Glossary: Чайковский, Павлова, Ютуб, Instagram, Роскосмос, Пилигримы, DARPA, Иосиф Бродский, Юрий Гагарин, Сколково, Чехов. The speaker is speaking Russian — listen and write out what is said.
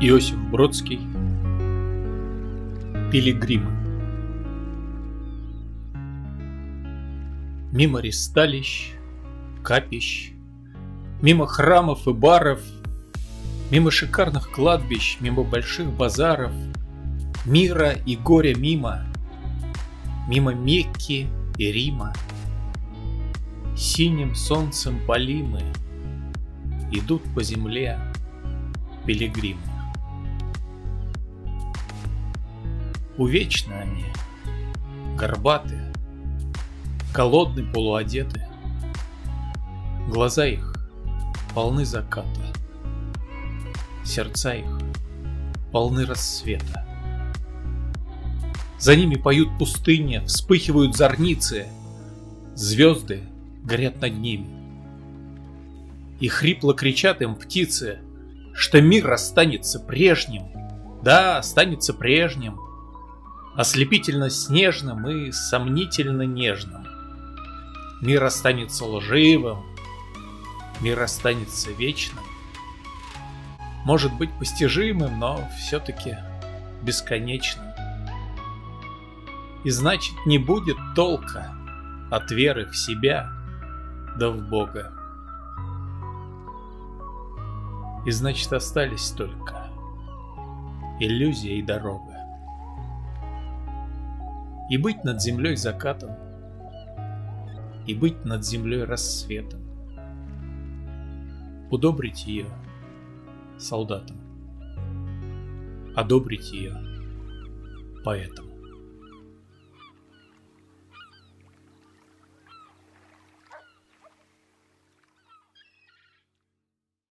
Иосиф Бродский. Пилигримы. Мимо ристалищ, капищ, мимо храмов и баров, мимо шикарных кладбищ, мимо больших базаров, мира и горя мимо, мимо Мекки и Рима, синим солнцем палимы, идут по земле пилигримы. Увечно они, горбаты, голодны, полуодеты. Глаза их полны заката, сердца их полны рассвета. За ними поют пустыни, вспыхивают зорницы, звезды горят над ними. И хрипло кричат им птицы, что мир останется прежним, да, останется прежним, ослепительно снежным и сомнительно нежным. Мир останется лживым, мир останется вечным, может быть постижимым, но все-таки бесконечным. И значит, не будет толка от веры в себя да в Бога. И значит, остались только иллюзия и дорога. И быть над землей закатом, и быть над землей рассветом, удобрить ее солдатам, одобрить ее поэтам.